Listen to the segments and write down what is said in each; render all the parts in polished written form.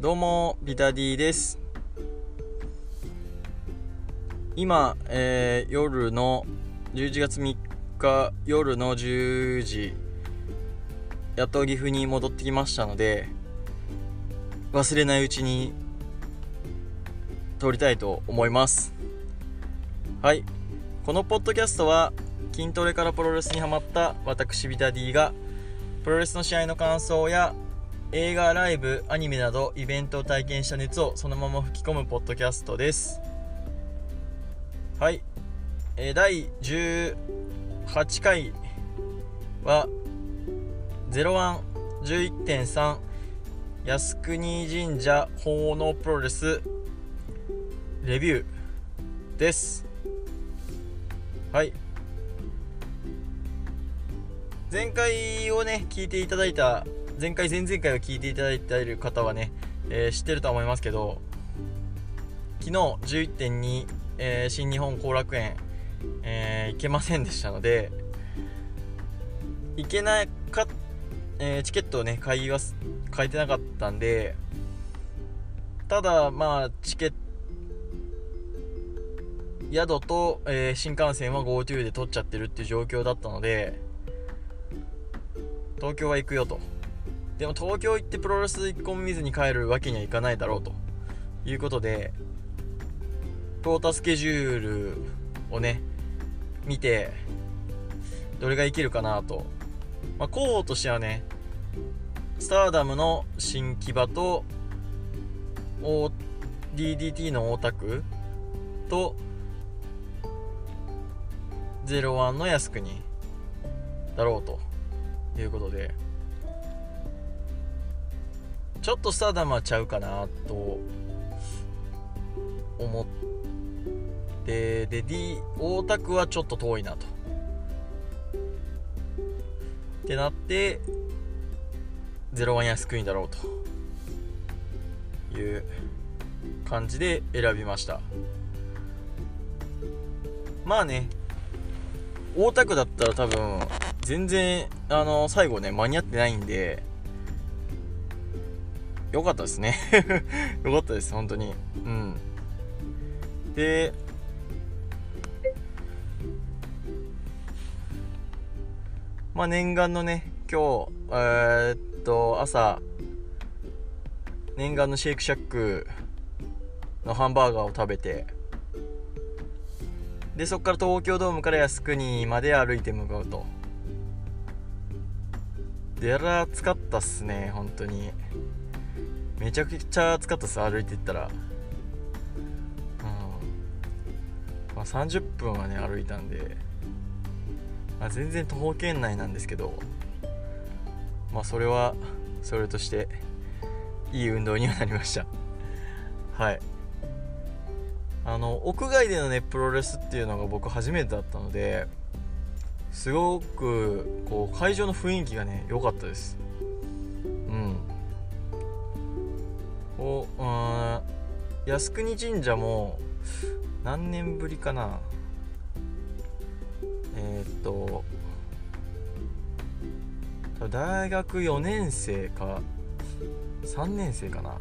どうもビタディです。今、夜の11月3日夜の10時やっと岐阜に戻ってきましたので、忘れないうちに撮りたいと思います。はい、このポッドキャストは筋トレからプロレスにハマった私ビタディがプロレスの試合の感想や映画、ライブ、アニメなどイベントを体験した熱をそのまま吹き込むポッドキャストです。はい、第18回は 01-11.3 靖国神社奉納プロレスレビューです。はい、前回をね聞いていただいた前々回を聞いていただいている方はね、知ってると思いますけど、昨日 11.2、新日本後楽園、行けませんでしたので、行けなかった、チケットをね買えてなかったんで、ただまあ宿と、新幹線は GoTo で取っちゃってるっていう状況だったので、東京は行くよと。でも東京行ってプロレス一個も見ずに帰るわけにはいかないだろうということで、トータスケジュールをね見て、どれが生きるかなと、候補としてはねスターダムの新木場と DDT の大田区と01の靖国だろうということで、ちょっとスターダムはちゃうかなと思って、で、大田区はちょっと遠いなとってなって、01靖国だろうという感じで選びました。まあね、大田区だったら多分全然最後ね間に合ってないんで良かったですね良かったです本当に。うんで、念願のね今日朝念願のシェイクシャックのハンバーガーを食べて、でそこから東京ドームから靖国まで歩いて向かうと。でやら暑かったっすね、本当にめちゃくちゃ暑かったです歩いていったら、30分はね歩いたんで、全然徒歩圏内なんですけど、それはそれとしていい運動にはなりましたはい、屋外でのねプロレスっていうのが僕初めてだったので、すごくこう会場の雰囲気がね良かったです。靖国神社も何年ぶりかな、大学4年生か3年生かな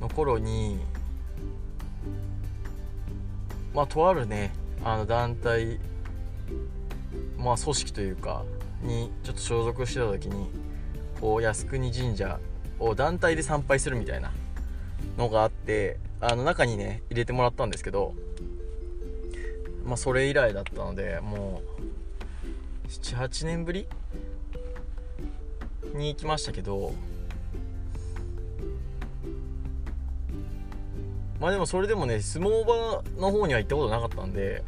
の頃に、とあるね団体、組織というかにちょっと所属してた時に、こう靖国神社を団体で参拝するみたいなのがあって、中にね入れてもらったんですけど、それ以来だったので、もう 7,8 年ぶりに行きましたけど、でもそれでもね相撲場の方には行ったことなかったんで、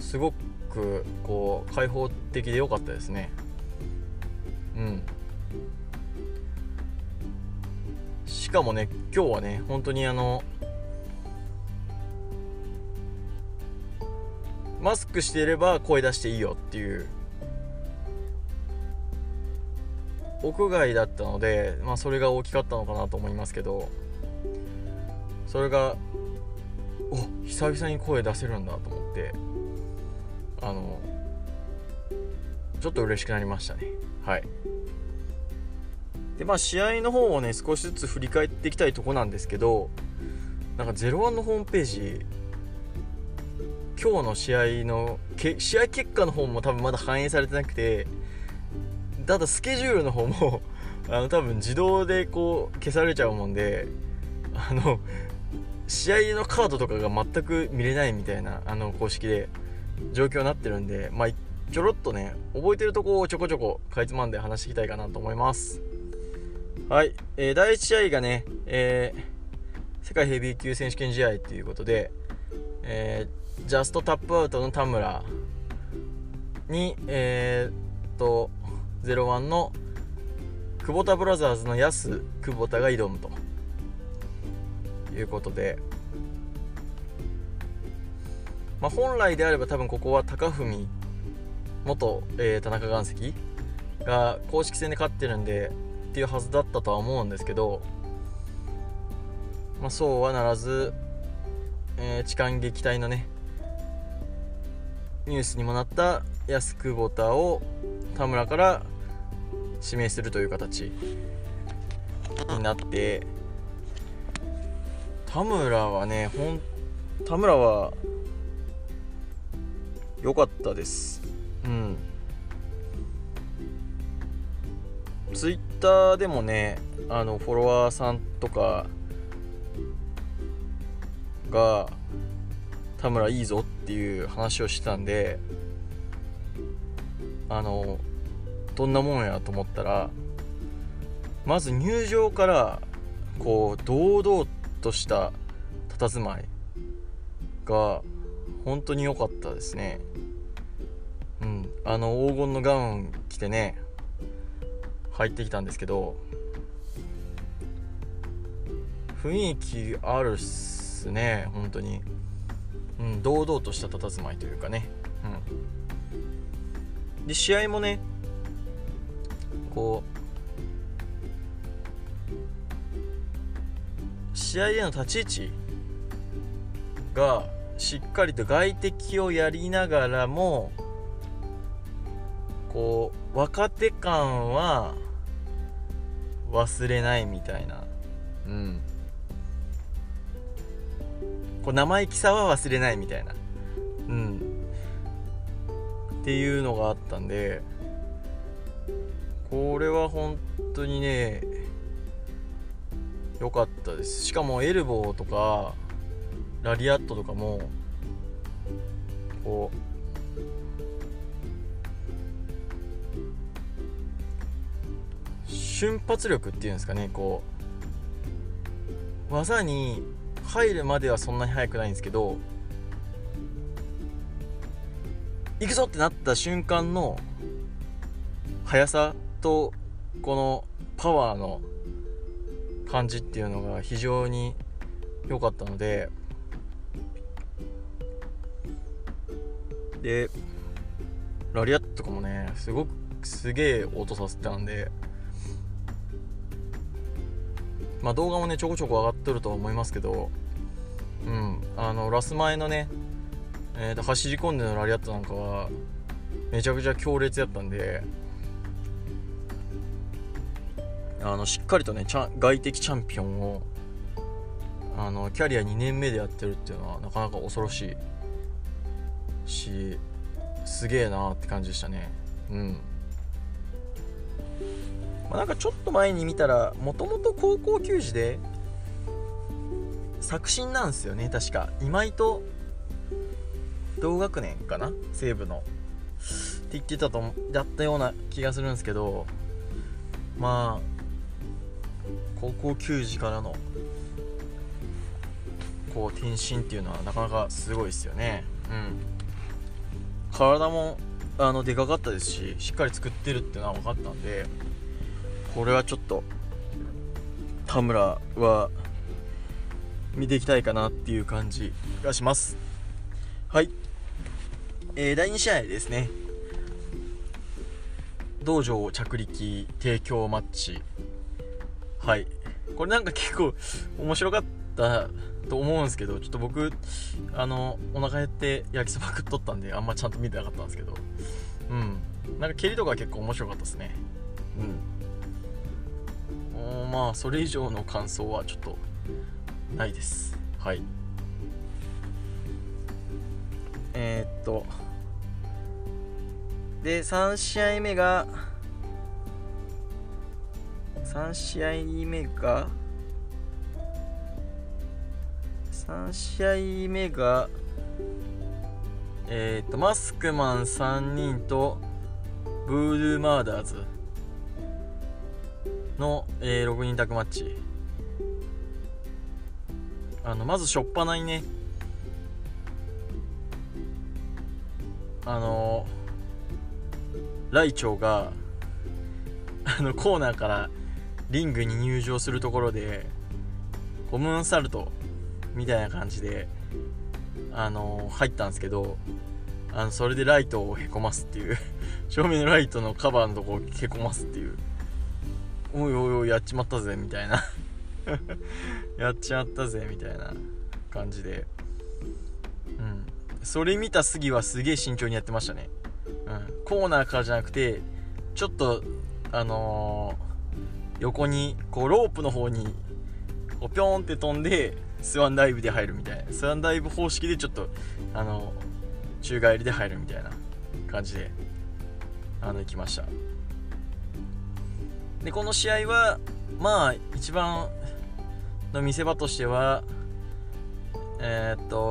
すごくこう開放的で良かったですね。しかもね今日はね本当にマスクしていれば声出していいよっていう屋外だったので、それが大きかったのかなと思いますけど、それが久々に声出せるんだと思って、ちょっと嬉しくなりましたね。はい、で、まあ試合の方をね少しずつ振り返っていきたいとこなんですけど、なんか01のホームページ、今日の試合結果の方も多分まだ反映されてなくて、ただスケジュールの方も多分自動でこう消されちゃうもんで、試合のカードとかが全く見れないみたいな公式で状況になってるんで、まあちょろっとね覚えてるとこをちょこちょこかいつまんで話していきたいかなと思います。はい、第1試合がね、世界ヘビー級選手権試合ということで、ジャストタップアウトの田村に01の久保田ブラザーズの安久保田が挑むということで、まあ、本来であれば多分ここは高文元、田中岩石が公式戦で勝ってるんでっていうはずだったとは思うんですけど、まあ、そうはならず、痴漢撃退のねニュースにもなった安久保田を田村から指名するという形になって、田村は良かったです。うん、ツイッターでもねフォロワーさんとかが田村いいぞっていう話をしてたんで、どんなもんやと思ったら、まず入場からこう堂々とした佇まいが本当に良かったですね。うん、黄金のガウン着てね入ってきたんですけど、雰囲気あるっすね本当に、うん、堂々とした佇まいというかね、うん、で試合もねこう試合での立ち位置がしっかりと外敵をやりながらもこう若手感は忘れないみたいな、うん、こう生意気さは忘れないみたいな、うん、っていうのがあったんで、これは本当にね良かったです。しかもエルボーとかラリアットとかもこう瞬発力っていうんですかね、こう技に入るまではそんなに速くないんですけど、行くぞってなった瞬間の速さとこのパワーの感じっていうのが非常に良かったので、でラリアットとかもねすげえ音させてたんで、まあ、動画もねちょこちょこ上がってるとは思いますけど、うん、ラス前のね、走り込んでのラリアットなんかはめちゃくちゃ強烈やったんで、しっかりとね外敵チャンピオンをキャリア2年目でやってるっていうのはなかなか恐ろしいし、すげえなって感じでしたね。うん。まあ、なんかちょっと前に見たらもともと高校球児で作新なんですよね確か、今井と同学年かな西武のって言ってたとだったような気がするんですけど、まあ高校球児からのこう転身っていうのはなかなかすごいですよね。うん、体もでかかったですし、しっかり作ってるっていうのは分かったんで、これはちょっと田村は見ていきたいかなっていう感じがします。はい、第2試合ですね、道場着陸提供マッチ。はい、これなんか結構面白かったと思うんですけど、ちょっと僕お腹減って焼きそば食っとったんであんまちゃんと見てなかったんですけど、うん、なんか蹴りとか結構面白かったですね。うん、まあそれ以上の感想はちょっとないです。はい。で3試合目がマスクマン3人とブードゥーマーダーズの、6人宅マッチ。まず初っ端にね、ライチョウがコーナーからリングに入場するところでゴムーンサルトみたいな感じで入ったんですけど、それでライトをへこますっていう正面のライトのカバーのとこをへこますっていう、おいおいおいやっちまったぜみたいなやっちまったぜみたいな感じで、それ見た杉はすげえ慎重にやってましたね。コーナーからじゃなくてちょっと横にこうロープの方にこうピョーンって飛んでスワンダイブで入るみたいな、スワンダイブ方式でちょっと宙返りで入るみたいな感じで行きました。でこの試合はまあ一番の見せ場としては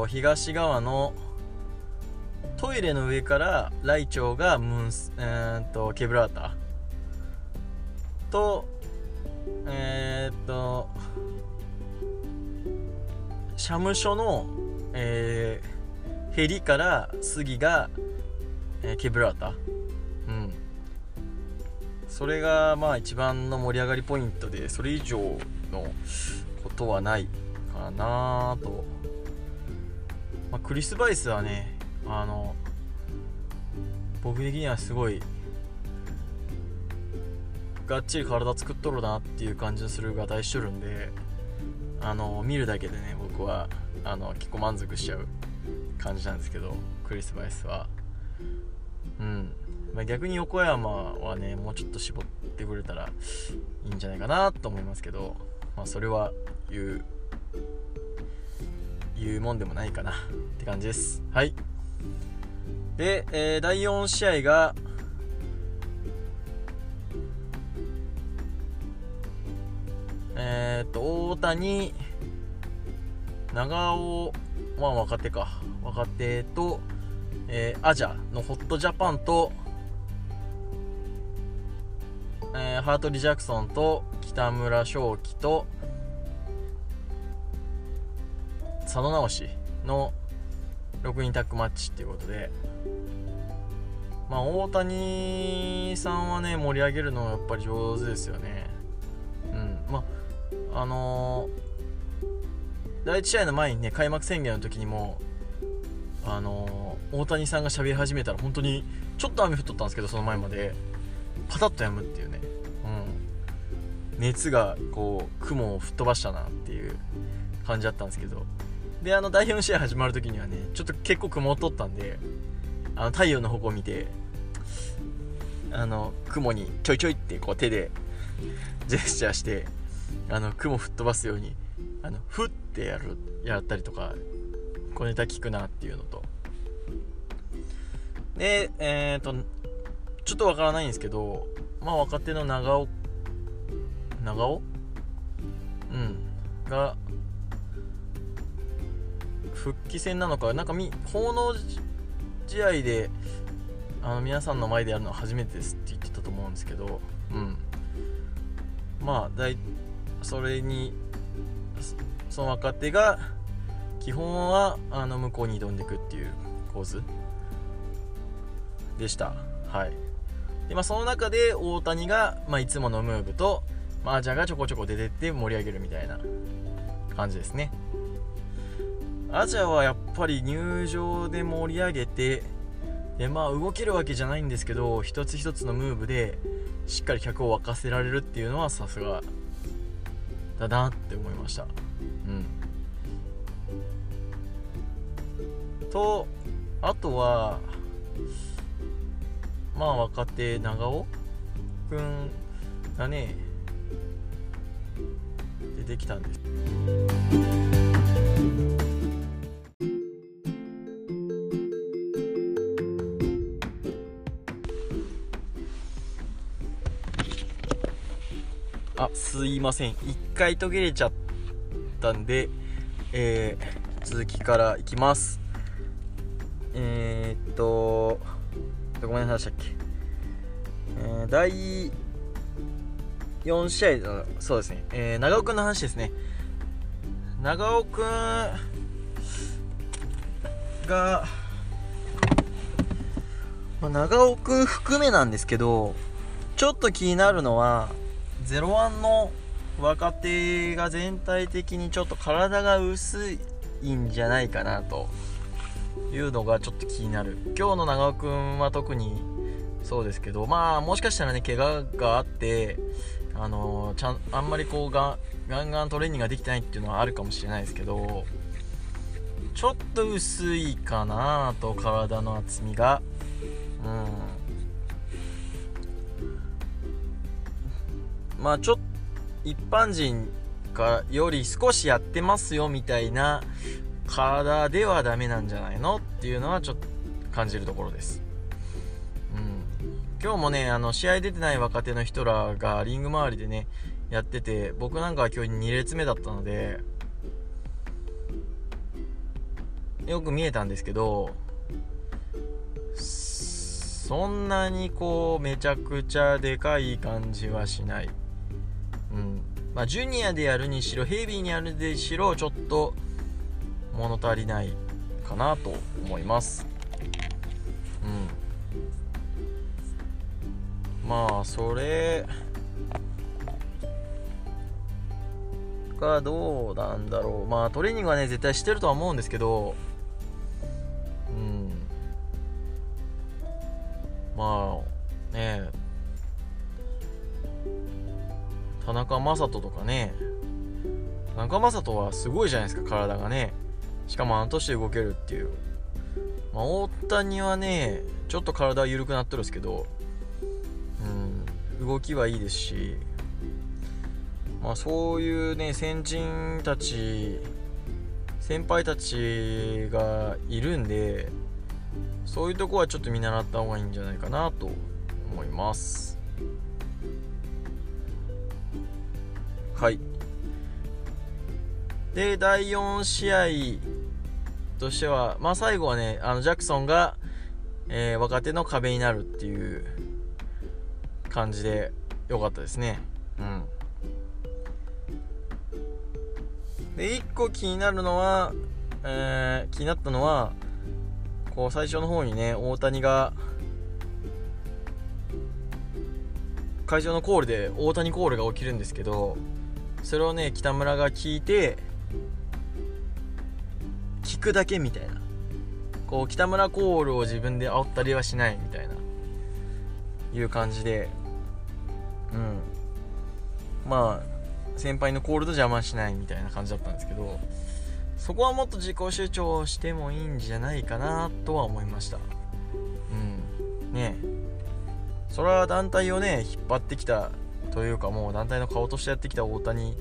東側のトイレの上からライチョウがケブラータと社務所の、ヘリから杉が、ケブラータ、それがまあ一番の盛り上がりポイントで、それ以上のことはないかなと。クリス・バイスはね僕的にはすごいがっちり体作っとるなっていう感じのするが大しとるんで、見るだけでね僕は結構満足しちゃう感じなんですけど、クリス・バイスは逆に横山はねもうちょっと絞ってくれたらいいんじゃないかなと思いますけど、それは言うもんでもないかなって感じです。はい。で、第4試合が大谷長尾、若手と、アジャのホットジャパンと、ハートリー・ジャクソンと北村翔輝と佐野直しの6人タッグマッチということで、大谷さんはね盛り上げるのがやっぱり上手ですよね。第1試合の前にね開幕宣言の時にも大谷さんが喋り始めたら本当にちょっと雨降っとったんですけど、その前までパタッと止むっていうね、熱がこう雲を吹っ飛ばしたなっていう感じだったんですけど、で第4試合始まる時にはねちょっと結構曇っとったんで太陽の方向を見て雲にちょいちょいってこう手でジェスチャーして雲吹っ飛ばすようにふってやったりとか小ネタ聞くなっていうのとで、ちょっとわからないんですけど、若手の長尾、が復帰戦なのか奉納試合で皆さんの前でやるのは初めてですって言ってたと思うんですけど、それにその若手が基本は向こうに挑んでいくっていう構図でした。はい。でその中で大谷が、いつものムーブとアジャがちょこちょこ出てって盛り上げるみたいな感じですね。アジャはやっぱり入場で盛り上げてで、動けるわけじゃないんですけど一つ一つのムーブでしっかり客を沸かせられるっていうのはさすがだなって思いました。とあとは若手長尾くんがね出てきたんです。あ、すいません、一回途切れちゃったんで、続きからいきます。どこまで話したっけ、第4試合、そうですね、長尾くんの話ですね。長尾くんが、長尾くん含めなんですけど、ちょっと気になるのは01の若手が全体的にちょっと体が薄いんじゃないかなというのがちょっと気になる。今日の長尾くんは特にそうですけど、もしかしたらね、怪我があってあんまりこうガンガントレーニングができてないっていうのはあるかもしれないですけど、ちょっと薄いかなと、体の厚みが、ちょっと一般人からより少しやってますよみたいな体ではダメなんじゃないのっていうのはちょっと感じるところです。今日もね、試合出てない若手の人らがリング周りでねやってて、僕なんかは今日2列目だったのでよく見えたんですけど、そんなにこうめちゃくちゃでかい感じはしない。ジュニアでやるにしろヘビーにやるにしろちょっと物足りないかなと思います。それがどうなんだろう。トレーニングはね絶対してるとは思うんですけど、田中将人とかね、田中将人はすごいじゃないですか、体がね。しかもあの年で動けるっていう、大谷はねちょっと体は緩くなってるんですけど、動きはいいですし、そういうね先輩たちがいるんで、そういうとこはちょっと見習った方がいいんじゃないかなと思います。はい。で、第4試合としては、最後はね、ジャクソンが、若手の壁になるっていう感じで良かったですね。で、1個気になったのは、こう最初の方にね、大谷が会場のコールで大谷コールが起きるんですけど、それをね北村が聞くだけみたいな、こう北村コールを自分で煽ったりはしないみたいないう感じで、先輩のコールと邪魔しないみたいな感じだったんですけど、そこはもっと自己主張してもいいんじゃないかなとは思いました。それは団体をね引っ張ってきたというか、もう団体の顔としてやってきた大谷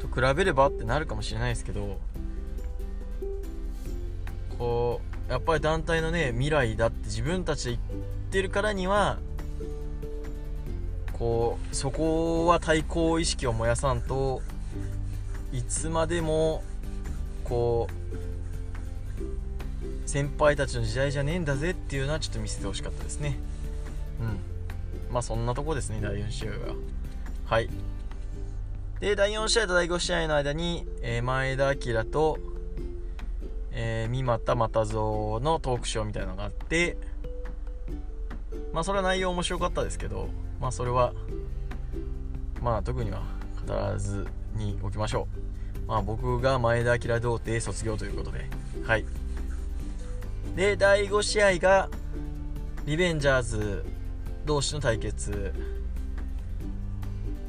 と比べればってなるかもしれないですけど、こうやっぱり団体のね未来だって自分たちで言ってるからには、こうそこは対抗意識を燃やさんといつまでもこう先輩たちの時代じゃねえんだぜっていうのはちょっと見せてほしかったですね。そんなとこですね、第4試合は。はい。で、第4試合と第5試合の間に、前田明と、三股又蔵のトークショーみたいなのがあって、それは内容面白かったですけど、それは、特には語らずにおきましょう。僕が前田明童貞卒業ということで、はい。で、第5試合が、リベンジャーズ同士の対決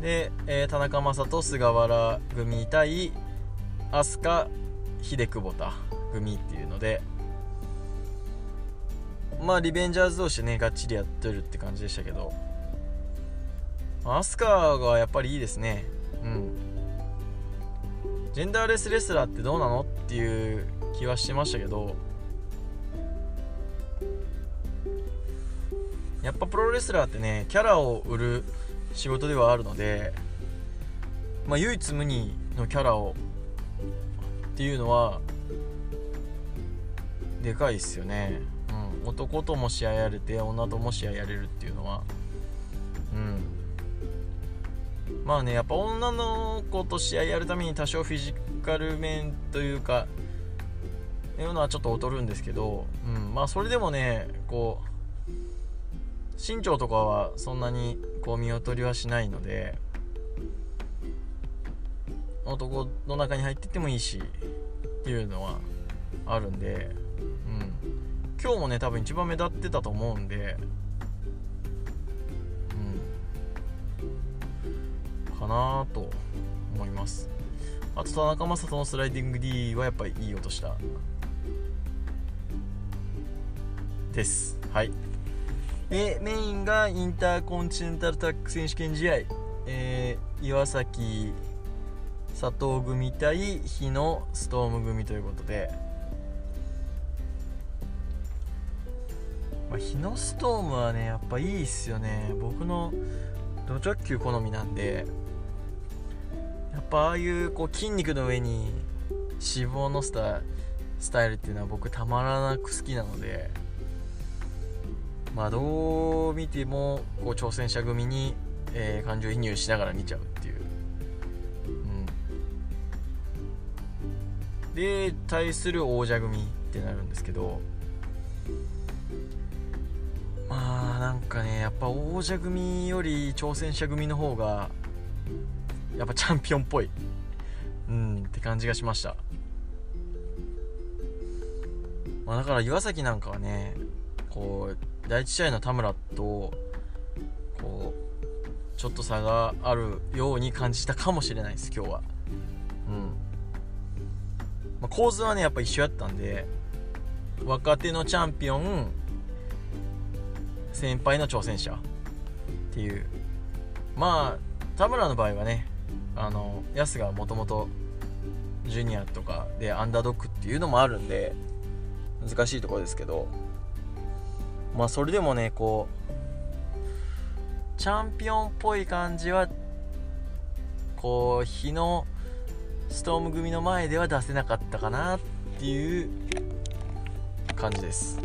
で、田中将人菅原組対飛鳥秀久保田組っていうので、リベンジャーズ同士ねがっちりやってるって感じでしたけど、飛鳥がやっぱりいいですね。ジェンダーレスレスラーってどうなのっていう気はしてましたけど、やっぱプロレスラーってね、キャラを売る仕事ではあるので、まあ、唯一無二のキャラをっていうのはでかいっすよね、うん、男とも試合やれて女とも試合やれるっていうのは、うん、まあね、やっぱ女の子と試合やるために多少フィジカル面というかいうのはちょっと劣るんですけど、うん、まあそれでもね、こう身長とかはそんなにこう見劣りはしないので、男の中に入っていってもいいしっていうのはあるんで、うん、今日もね多分一番目立ってたと思うんで、うん、かなと思います。あと田中将人のスライディング D はやっぱりいい音したです。はい。でメインがインターコンチネンタルタッグ選手権試合、岩崎佐藤組対日野ストーム組ということで、まあ、日野ストームはねやっぱいいっすよね。僕のド直球好みなんで、やっぱああいうこう筋肉の上に脂肪をのせたスタイルっていうのは僕たまらなく好きなので、まあ、どう見てもこう挑戦者組に感情移入しながら見ちゃうっていう、うん、で対する王者組ってなるんですけど、まあなんかねやっぱ王者組より挑戦者組の方がやっぱチャンピオンっぽい、うんって感じがしました。まあ、だから岩崎なんかはねこう第1試合の田村とこうちょっと差があるように感じたかもしれないです今日は、うん。まあ、構図はねやっぱ一緒やったんで、若手のチャンピオン先輩の挑戦者っていう、まあ田村の場合はねヤスがもともとジュニアとかでアンダードックっていうのもあるんで難しいところですけど、まあそれでもねこうチャンピオンっぽい感じはこう日のストーム組の前では出せなかったかなっていう感じです。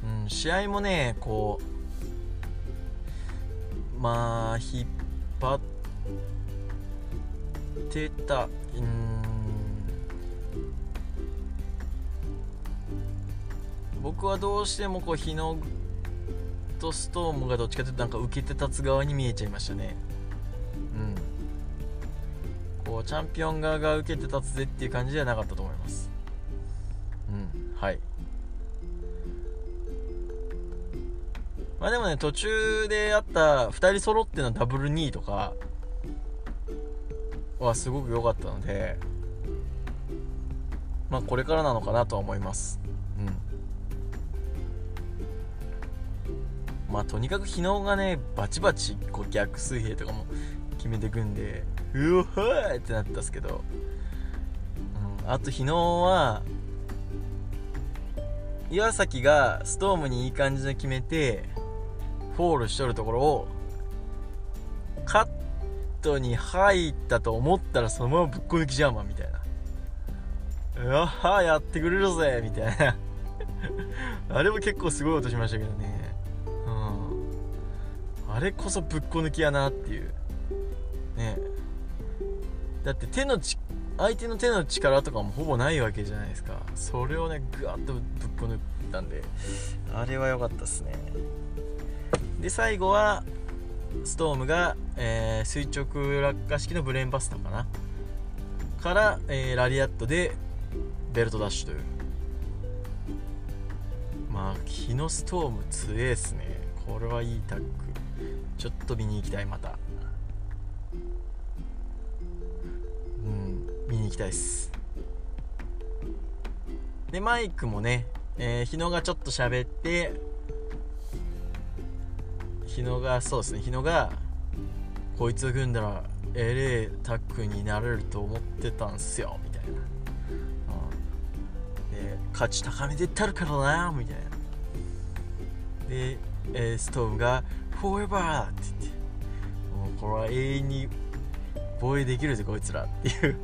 うん、うん、試合もねこうまあ引っ張ってた、僕はどうしてもこう日野とストームがどっちかというとなんか受けて立つ側に見えちゃいましたね。うん、こうチャンピオン側が受けて立つぜっていう感じではなかったと思います。うん、はい。まあでもね途中であった2人揃ってのダブル2とかはすごく良かったので、まあこれからなのかなとは思います。まあ、とにかく日野がねバチバチこう逆水平とかも決めてくんでうわーってなったんですけど、うん、あと日野は岩崎がストームにいい感じで決めてフォールしとるところをカットに入ったと思ったらそのままぶっこ抜きジャーマンみたいな、うわーやってくれるぜみたいなあれも結構すごい音しましたけどね、あれこそぶっこ抜きやなっていうね。だって相手の手の力とかもほぼないわけじゃないですか。それをねぐわっとぶっこ抜いたんであれは良かったですね。で最後はストームが、垂直落下式のブレーンバスターかなから、ラリアットでベルトダッシュという、まあ日野ストーム強えですね。これはいいタッグちょっと見に行きたい。また見に行きたいっす。でマイクもね、日野がちょっと喋って日野がそうですね、日野がこいつ組んだらLAタッグになれると思ってたんすよみたいな、うん、で価値高めてったるからなみたいな、で、ストームがフォーエバーって言って、もうこれは永遠に防衛できるぜこいつらっていう、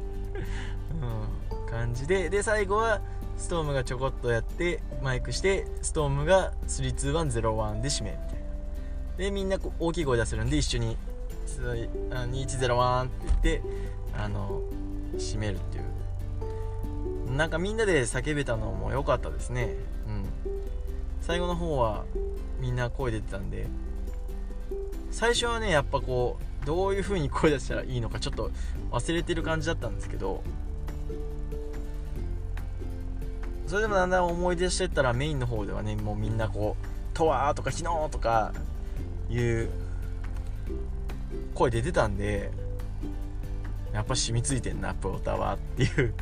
うん、感じで、で最後はストームがちょこっとやってマイクして、ストームが 3-2-1-0-1 で締めみたいな、でみんな大きい声出せるんで一緒に2101って言って締めるっていう、なんかみんなで叫べたのも良かったですね、うん、最後の方はみんな声出てたんで、最初はねやっぱこうどういう風に声出したらいいのかちょっと忘れてる感じだったんですけど、それでもだんだん思い出してったらメインの方ではね、もうみんなこうとわーとかひのーとかいう声出てたんで、やっぱ染みついてんなプロタはっていう、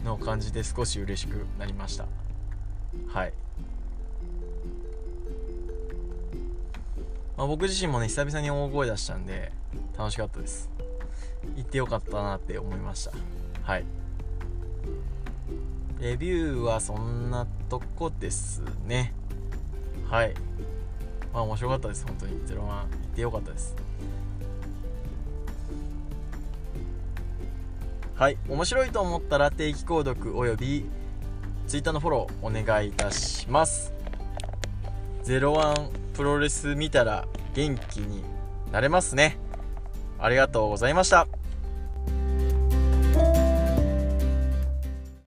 うん、の感じで少し嬉しくなりました。はい、まあ、僕自身もね久々に大声出したんで楽しかったです。行ってよかったなって思いました。はい、レビューはそんなとこですね。はい、まあ面白かったです。本当に01行ってよかったです。はい、面白いと思ったら定期購読およびツイッターのフォローお願いいたします。01プロレス見たら元気になれますね。ありがとうございました。